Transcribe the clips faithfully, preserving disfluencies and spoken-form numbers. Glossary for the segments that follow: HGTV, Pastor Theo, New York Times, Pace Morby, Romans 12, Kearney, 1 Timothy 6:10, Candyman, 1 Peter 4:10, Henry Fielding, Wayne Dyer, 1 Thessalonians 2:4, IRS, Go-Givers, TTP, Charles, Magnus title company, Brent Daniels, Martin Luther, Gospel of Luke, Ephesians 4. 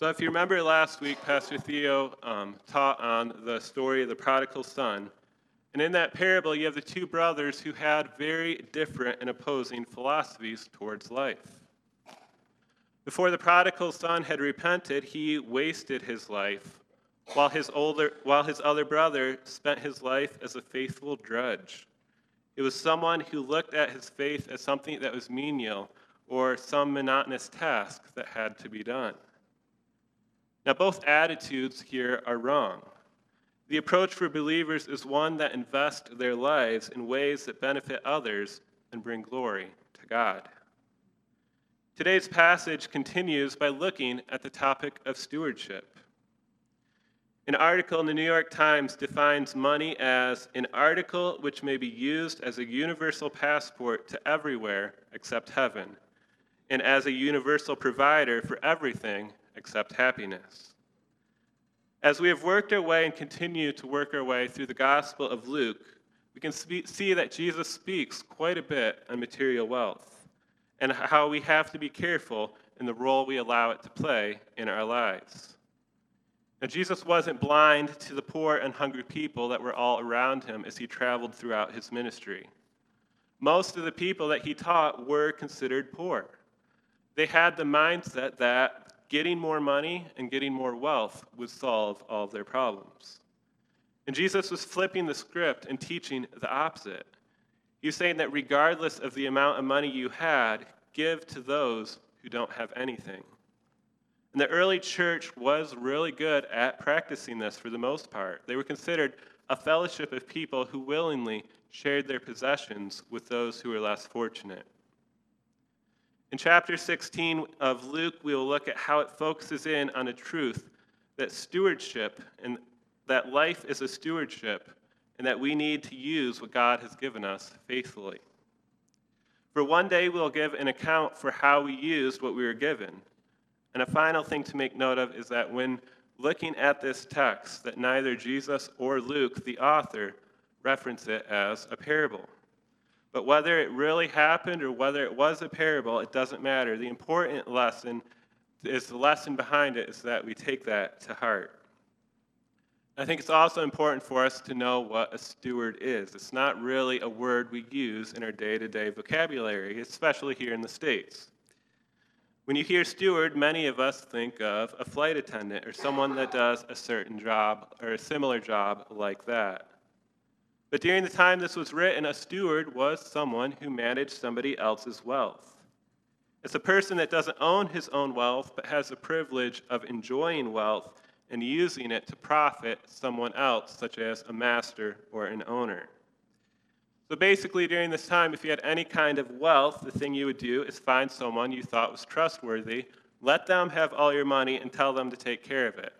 So if you remember last week, Pastor Theo um, taught on the story of the prodigal son. And in that parable, you have the two brothers who had very different and opposing philosophies towards life. Before the prodigal son had repented, he wasted his life, while his older, while his other brother spent his life as a faithful drudge. It was someone who looked at his faith as something that was menial or some monotonous task that had to be done. Now, both attitudes here are wrong. The approach for believers is one that invests their lives in ways that benefit others and bring glory to God. Today's passage continues by looking at the topic of stewardship. An article in the New York Times defines money as an article which may be used as a universal passport to everywhere except heaven, and as a universal provider for everything except happiness. As we have worked our way and continue to work our way through the Gospel of Luke, we can see that Jesus speaks quite a bit on material wealth and how we have to be careful in the role we allow it to play in our lives. Now, Jesus wasn't blind to the poor and hungry people that were all around him as he traveled throughout his ministry. Most of the people that he taught were considered poor. They had the mindset that getting more money and getting more wealth would solve all of their problems. And Jesus was flipping the script and teaching the opposite. He was saying that regardless of the amount of money you had, give to those who don't have anything. And the early church was really good at practicing this for the most part. They were considered a fellowship of people who willingly shared their possessions with those who were less fortunate. In chapter sixteen of Luke, we will look at how it focuses in on a truth that stewardship and that life is a stewardship and that we need to use what God has given us faithfully. For one day, we'll give an account for how we used what we were given. And a final thing to make note of is that when looking at this text, that neither Jesus or Luke, the author, reference it as a parable. But whether it really happened or whether it was a parable, it doesn't matter. The important lesson is the lesson behind it is that we take that to heart. I think it's also important for us to know what a steward is. It's not really a word we use in our day-to-day vocabulary, especially here in the States. When you hear steward, many of us think of a flight attendant or someone that does a certain job or a similar job like that. But during the time this was written, a steward was someone who managed somebody else's wealth. It's a person that doesn't own his own wealth, but has the privilege of enjoying wealth and using it to profit someone else, such as a master or an owner. So basically, during this time, if you had any kind of wealth, the thing you would do is find someone you thought was trustworthy, let them have all your money, and tell them to take care of it.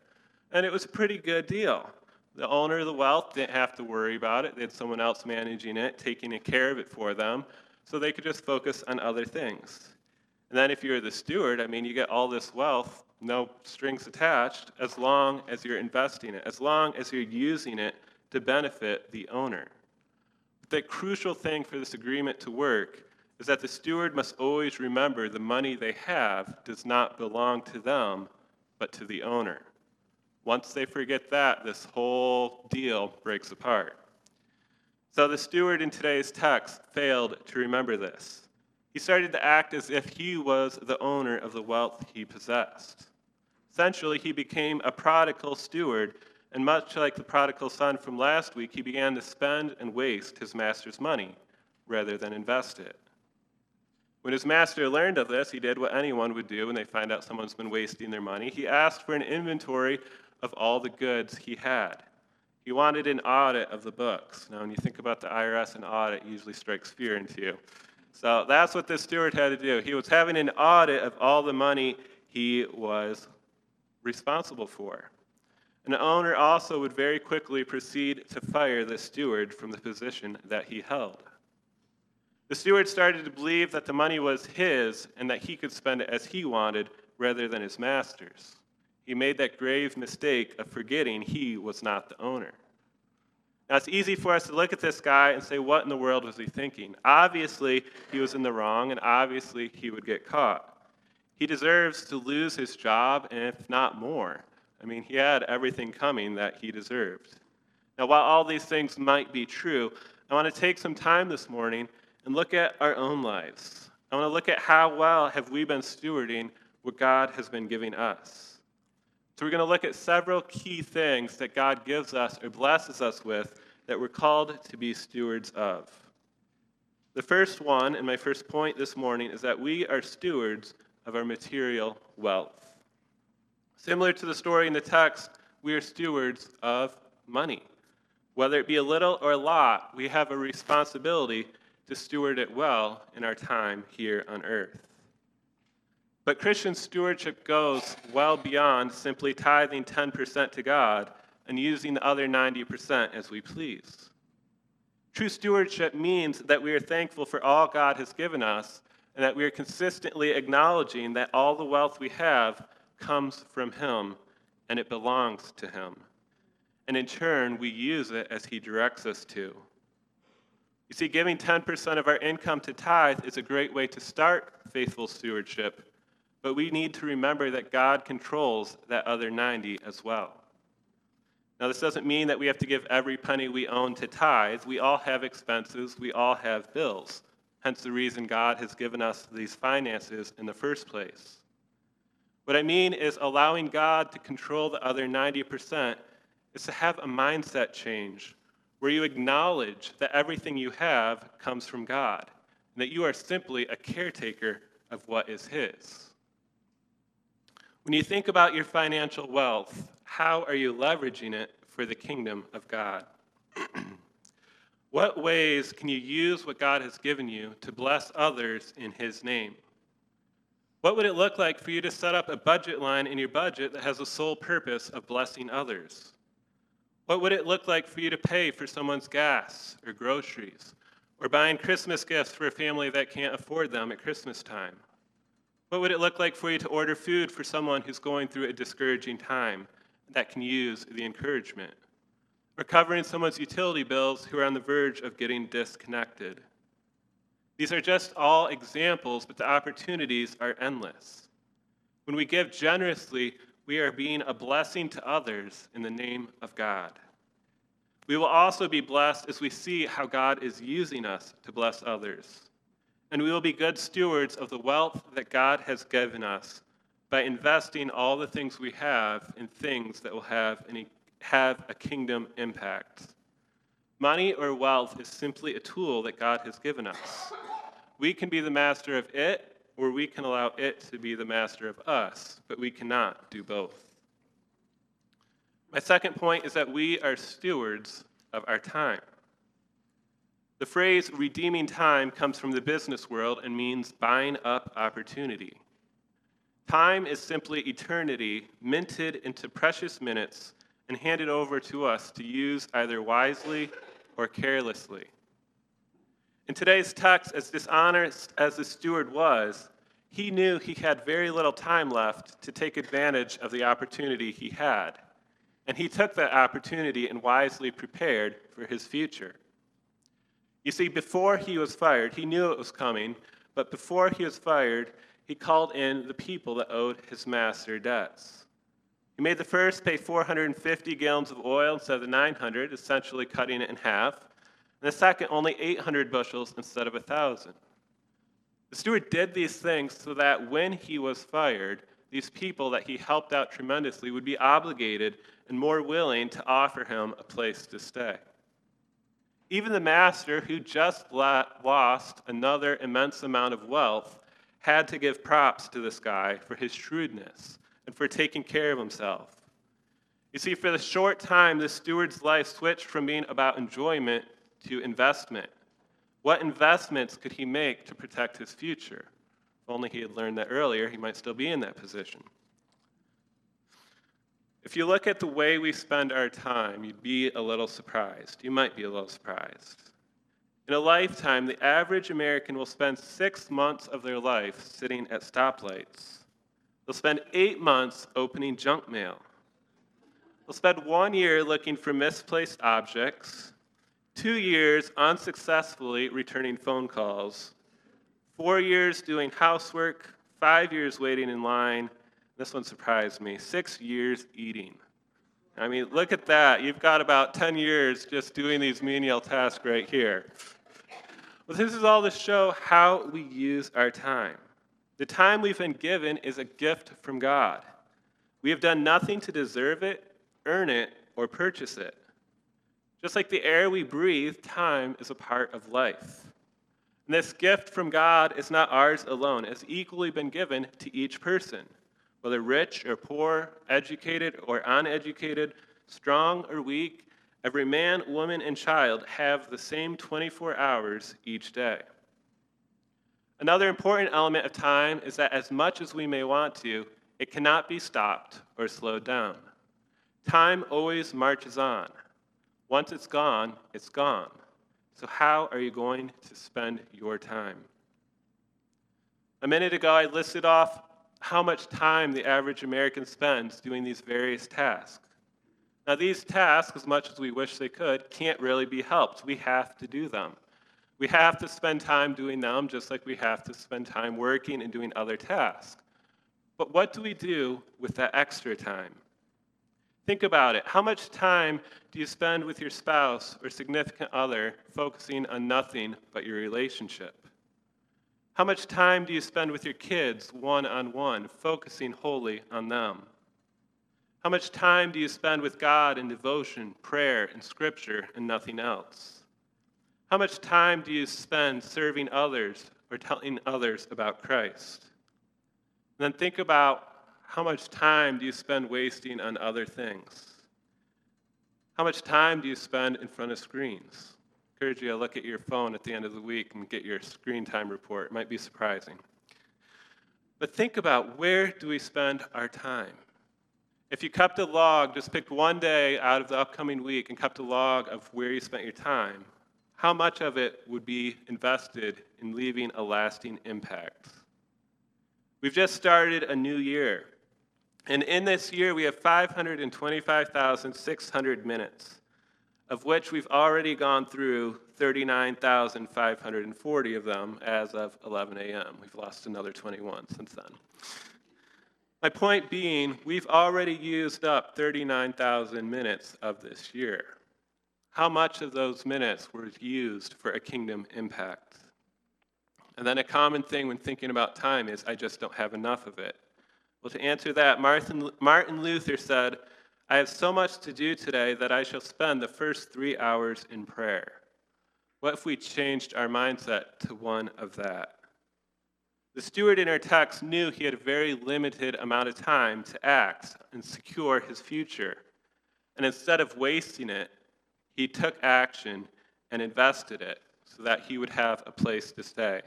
And it was a pretty good deal. The owner of the wealth didn't have to worry about it. They had someone else managing it, taking care of it for them, so they could just focus on other things. And then if you're the steward, I mean, you get all this wealth, no strings attached, as long as you're investing it, as long as you're using it to benefit the owner. But the crucial thing for this agreement to work is that the steward must always remember the money they have does not belong to them, but to the owner. Once they forget that, this whole deal breaks apart. So the steward in today's text failed to remember this. He started to act as if he was the owner of the wealth he possessed. Essentially, he became a prodigal steward, and much like the prodigal son from last week, he began to spend and waste his master's money rather than invest it. When his master learned of this, he did what anyone would do when they find out someone's been wasting their money. He asked for an inventory of all the goods he had. He wanted an audit of the books. Now, when you think about the I R S, an audit usually strikes fear into you. So that's what this steward had to do. He was having an audit of all the money he was responsible for. An owner also would very quickly proceed to fire the steward from the position that he held. The steward started to believe that the money was his and that he could spend it as he wanted rather than his master's. He made that grave mistake of forgetting he was not the owner. Now, it's easy for us to look at this guy and say, what in the world was he thinking? Obviously, he was in the wrong, and obviously, he would get caught. He deserves to lose his job, and if not more. I mean, he had everything coming that he deserved. Now, while all these things might be true, I want to take some time this morning and look at our own lives. I want to look at how well have we been stewarding what God has been giving us. So we're going to look at several key things that God gives us or blesses us with that we're called to be stewards of. The first one, and my first point this morning, is that we are stewards of our material wealth. Similar to the story in the text, we are stewards of money. Whether it be a little or a lot, we have a responsibility to steward it well in our time here on earth. But Christian stewardship goes well beyond simply tithing ten percent to God and using the other ninety percent as we please. True stewardship means that we are thankful for all God has given us and that we are consistently acknowledging that all the wealth we have comes from Him and it belongs to Him. And in turn, we use it as He directs us to. You see, giving ten percent of our income to tithe is a great way to start faithful stewardship, but we need to remember that God controls that other ninety as well. Now, this doesn't mean that we have to give every penny we own to tithe. We all have expenses. We all have bills. Hence the reason God has given us these finances in the first place. What I mean is allowing God to control the other ninety percent is to have a mindset change where you acknowledge that everything you have comes from God and that you are simply a caretaker of what is His. When you think about your financial wealth, how are you leveraging it for the kingdom of God? What ways can you use what God has given you to bless others in His name? What would it look like for you to set up a budget line in your budget that has the sole purpose of blessing others? What would it look like for you to pay for someone's gas or groceries, or buying Christmas gifts for a family that can't afford them at Christmas time? What would it look like for you to order food for someone who's going through a discouraging time that can use the encouragement? Or covering someone's utility bills who are on the verge of getting disconnected? These are just all examples, but the opportunities are endless. When we give generously, we are being a blessing to others in the name of God. We will also be blessed as we see how God is using us to bless others. And we will be good stewards of the wealth that God has given us by investing all the things we have in things that will have, an, have a kingdom impact. Money or wealth is simply a tool that God has given us. We can be the master of it, or we can allow it to be the master of us, but we cannot do both. My second point is that we are stewards of our time. The phrase redeeming time comes from the business world and means buying up opportunity. Time is simply eternity minted into precious minutes and handed over to us to use either wisely or carelessly. In today's text, as dishonest as the steward was, he knew he had very little time left to take advantage of the opportunity he had, and he took that opportunity and wisely prepared for his future. You see, before he was fired, he knew it was coming, but before he was fired, he called in the people that owed his master debts. He made the first pay four hundred fifty gallons of oil instead of nine hundred, essentially cutting it in half. And the second, only eight hundred bushels instead of one thousand. The steward did these things so that when he was fired, these people that he helped out tremendously would be obligated and more willing to offer him a place to stay. Even the master, who just lost another immense amount of wealth, had to give props to this guy for his shrewdness and for taking care of himself. You see, for the short time, the steward's life switched from being about enjoyment to investment. What investments could he make to protect his future? If only he had learned that earlier, he might still be in that position. If you look at the way we spend our time, you'd be a little surprised. You might be a little surprised. In a lifetime, the average American will spend six months of their life sitting at stoplights. They'll spend eight months opening junk mail. They'll spend one year looking for misplaced objects, two years unsuccessfully returning phone calls, four years doing housework, Five years waiting in line. This one surprised me. Six years eating. I mean, look at that. You've got about ten years just doing these menial tasks right here. Well, this is all to show how we use our time. The time we've been given is a gift from God. We have done nothing to deserve it, earn it, or purchase it. Just like the air we breathe, time is a part of life. And this gift from God is not ours alone. It's equally been given to each person, whether rich or poor, educated or uneducated, strong or weak. Every man, woman, and child have the same twenty-four hours each day. Another important element of time is that as much as we may want to, it cannot be stopped or slowed down. Time always marches on. Once it's gone, it's gone. So how are you going to spend your time? A minute ago, I listed off how much time the average American spends doing these various tasks. Now, these tasks, as much as we wish they could, can't really be helped. We have to do them. We have to spend time doing them, just like we have to spend time working and doing other tasks. But what do we do with that extra time? Think about it. How much time do you spend with your spouse or significant other focusing on nothing but your relationship? How much time do you spend with your kids one-on-one, focusing wholly on them? How much time do you spend with God in devotion, prayer, and scripture, and nothing else? How much time do you spend serving others or telling others about Christ? And then think about how much time do you spend wasting on other things? How much time do you spend in front of screens? I encourage you to look at your phone at the end of the week and get your screen time report. It might be surprising. But think about, where do we spend our time? If you kept a log, just picked one day out of the upcoming week and kept a log of where you spent your time, how much of it would be invested in leaving a lasting impact? We've just started a new year, and in this year we have five hundred twenty-five thousand six hundred minutes, of which we've already gone through thirty-nine thousand five hundred forty of them as of eleven a.m. We've lost another twenty-one since then. My point being, we've already used up thirty-nine thousand minutes of this year. How much of those minutes were used for a kingdom impact? And then a common thing when thinking about time is, I just don't have enough of it. Well, to answer that, Martin, Martin Luther said, I have so much to do today that I shall spend the first three hours in prayer. What if we changed our mindset to one of that? The steward in our text knew he had a very limited amount of time to act and secure his future. And instead of wasting it, he took action and invested it so that he would have a place to stay.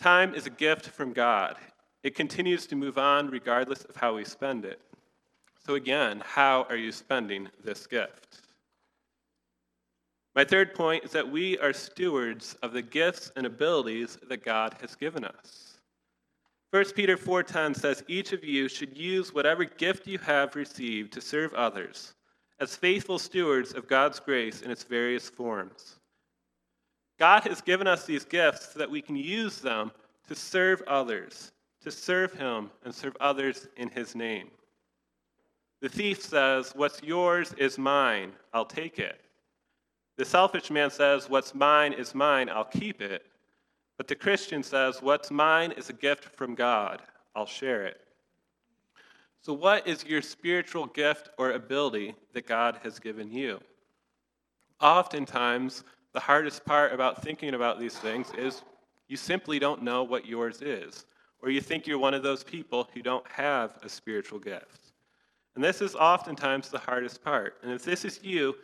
Time is a gift from God. It continues to move on regardless of how we spend it. So again, how are you spending this gift? My third point is that we are stewards of the gifts and abilities that God has given us. First Peter four ten says, each of you should use whatever gift you have received to serve others as faithful stewards of God's grace in its various forms. God has given us these gifts so that we can use them to serve others, to serve him and serve others in his name. The thief says, what's yours is mine, I'll take it. The selfish man says, what's mine is mine, I'll keep it. But the Christian says, what's mine is a gift from God, I'll share it. So what is your spiritual gift or ability that God has given you? Oftentimes, the hardest part about thinking about these things is you simply don't know what yours is, or you think you're one of those people who don't have a spiritual gift. And this is oftentimes the hardest part. And if this is you,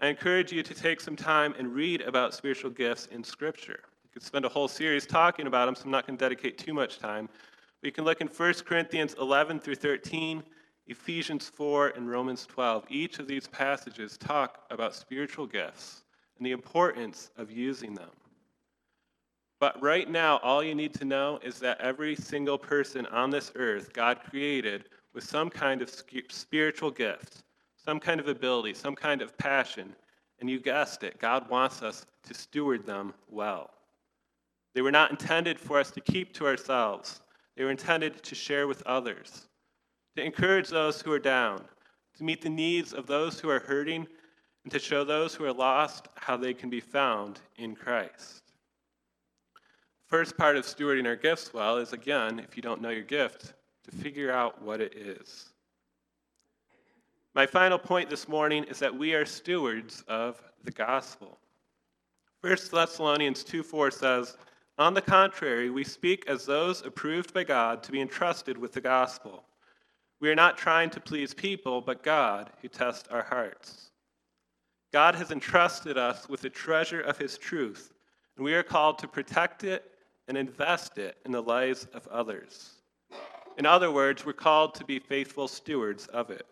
I encourage you to take some time and read about spiritual gifts in Scripture. You could spend a whole series talking about them, so I'm not going to dedicate too much time. But you can look in First Corinthians eleven through thirteen, Ephesians four, and Romans twelve. Each of these passages talk about spiritual gifts and the importance of using them. But right now, all you need to know is that every single person on this earth, God created with some kind of spiritual gift, some kind of ability, some kind of passion, and you guessed it, God wants us to steward them well. They were not intended for us to keep to ourselves. They were intended to share with others, to encourage those who are down, to meet the needs of those who are hurting, and to show those who are lost how they can be found in Christ. First part of stewarding our gifts well is, again, if you don't know your gift, to figure out what it is. My final point this morning is that we are stewards of the gospel. First Thessalonians two four says, "On the contrary, we speak as those approved by God to be entrusted with the gospel. We are not trying to please people, but God, who tests our hearts." God has entrusted us with the treasure of his truth, and we are called to protect it and invest it in the lives of others. In other words, we're called to be faithful stewards of it.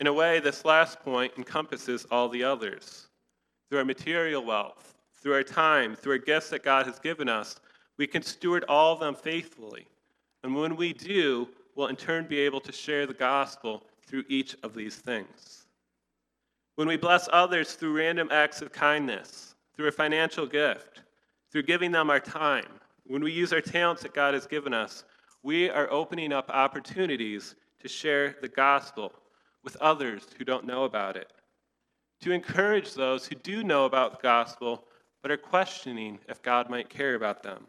In a way, this last point encompasses all the others. Through our material wealth, through our time, through our gifts that God has given us, we can steward all of them faithfully. And when we do, we'll in turn be able to share the gospel through each of these things. When we bless others through random acts of kindness, through a financial gift, through giving them our time, when we use our talents that God has given us, we are opening up opportunities to share the gospel with others who don't know about it, to encourage those who do know about the gospel but are questioning if God might care about them.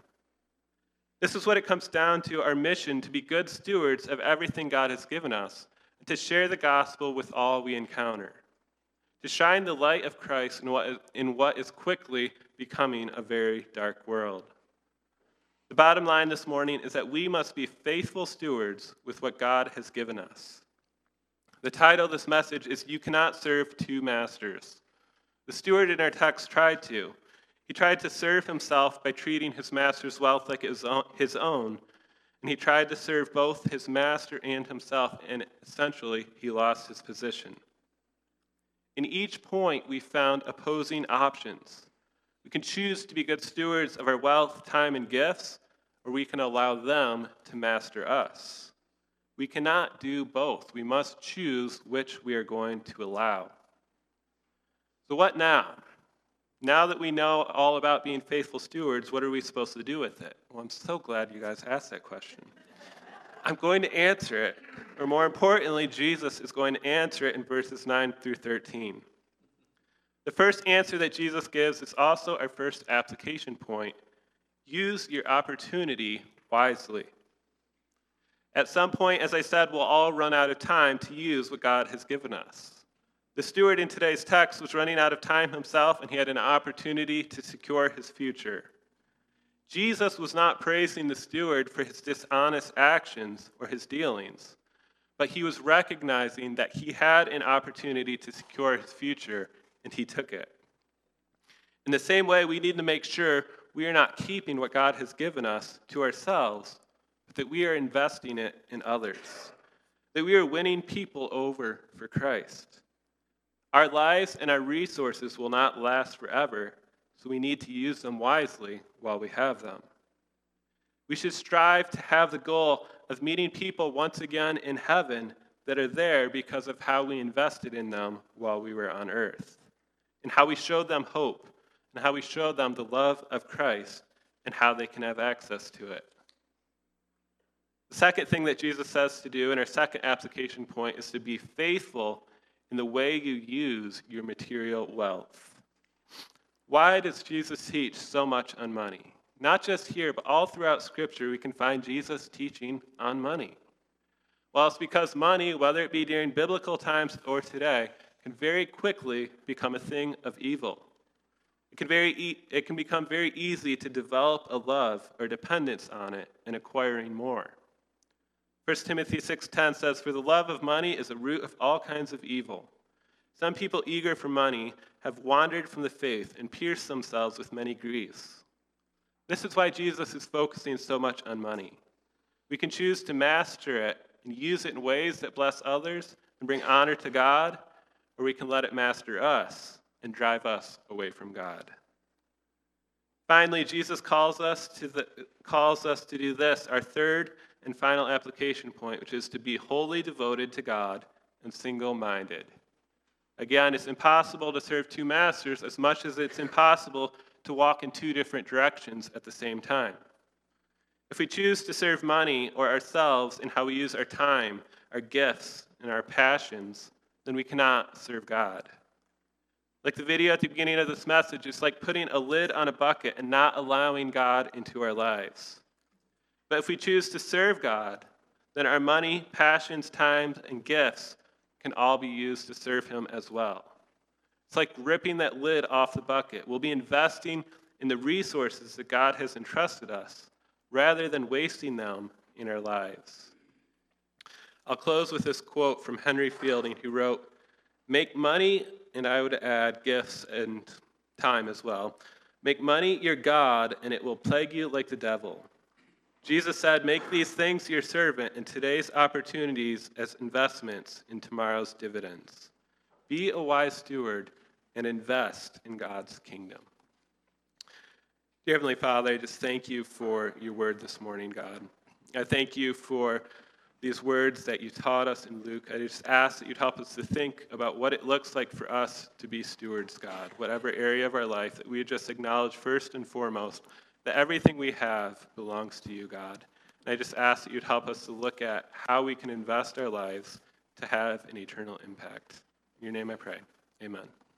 This is what it comes down to, our mission to be good stewards of everything God has given us, and to share the gospel with all we encounter, to shine the light of Christ in what is, in what is quickly becoming a very dark world. The bottom line this morning is that we must be faithful stewards with what God has given us. The title of this message is "You Cannot Serve Two Masters." The steward in our text tried to. He tried to serve himself by treating his master's wealth like his own, and he tried to serve both his master and himself, and essentially he lost his position. In each point, we found opposing options. We can choose to be good stewards of our wealth, time, and gifts, or we can allow them to master us. We cannot do both. We must choose which we are going to allow. So what now? Now that we know all about being faithful stewards, what are we supposed to do with it? Well, I'm so glad you guys asked that question. I'm going to answer it, or more importantly, Jesus is going to answer it in verses nine through thirteen. The first answer that Jesus gives is also our first application point. Use your opportunity wisely. At some point, as I said, we'll all run out of time to use what God has given us. The steward in today's text was running out of time himself, and he had an opportunity to secure his future. Jesus was not praising the steward for his dishonest actions or his dealings, but he was recognizing that he had an opportunity to secure his future, and he took it. In the same way, we need to make sure we are not keeping what God has given us to ourselves, that we are investing it in others, that we are winning people over for Christ. Our lives and our resources will not last forever, so we need to use them wisely while we have them. We should strive to have the goal of meeting people once again in heaven that are there because of how we invested in them while we were on earth, and how we showed them hope, and how we showed them the love of Christ, and how they can have access to it. The second thing that Jesus says to do, and our second application point, is to be faithful in the way you use your material wealth. Why does Jesus teach so much on money? Not just here, but all throughout Scripture, we can find Jesus teaching on money. Well, it's because money, whether it be during biblical times or today, can very quickly become a thing of evil. It can, very e- it can become very easy to develop a love or dependence on it and acquiring more. First Timothy six ten says, "For the love of money is the root of all kinds of evil. Some people eager for money have wandered from the faith and pierced themselves with many griefs." This is why Jesus is focusing so much on money. We can choose to master it and use it in ways that bless others and bring honor to God, or we can let it master us and drive us away from God. Finally, Jesus calls us to the, calls us to do this, our third and final application point, which is to be wholly devoted to God and single-minded. Again, it's impossible to serve two masters as much as it's impossible to walk in two different directions at the same time. If we choose to serve money or ourselves in how we use our time, our gifts, and our passions, then we cannot serve God. Like the video at the beginning of this message, it's like putting a lid on a bucket and not allowing God into our lives. But if we choose to serve God, then our money, passions, times, and gifts can all be used to serve him as well. It's like ripping that lid off the bucket. We'll be investing in the resources that God has entrusted us, rather than wasting them in our lives. I'll close with this quote from Henry Fielding, who wrote, "Make money," and I would add gifts and time as well, "make money your God, and it will plague you like the devil. Jesus said, make these things your servant and today's opportunities as investments in tomorrow's dividends. Be a wise steward and invest in God's kingdom." Dear Heavenly Father, I just thank you for your word this morning, God. I thank you for these words that you taught us in Luke. I just ask that you'd help us to think about what it looks like for us to be stewards, God, whatever area of our life, that we just acknowledge first and foremost that everything we have belongs to you, God. And I just ask that you'd help us to look at how we can invest our lives to have an eternal impact. In your name I pray. Amen.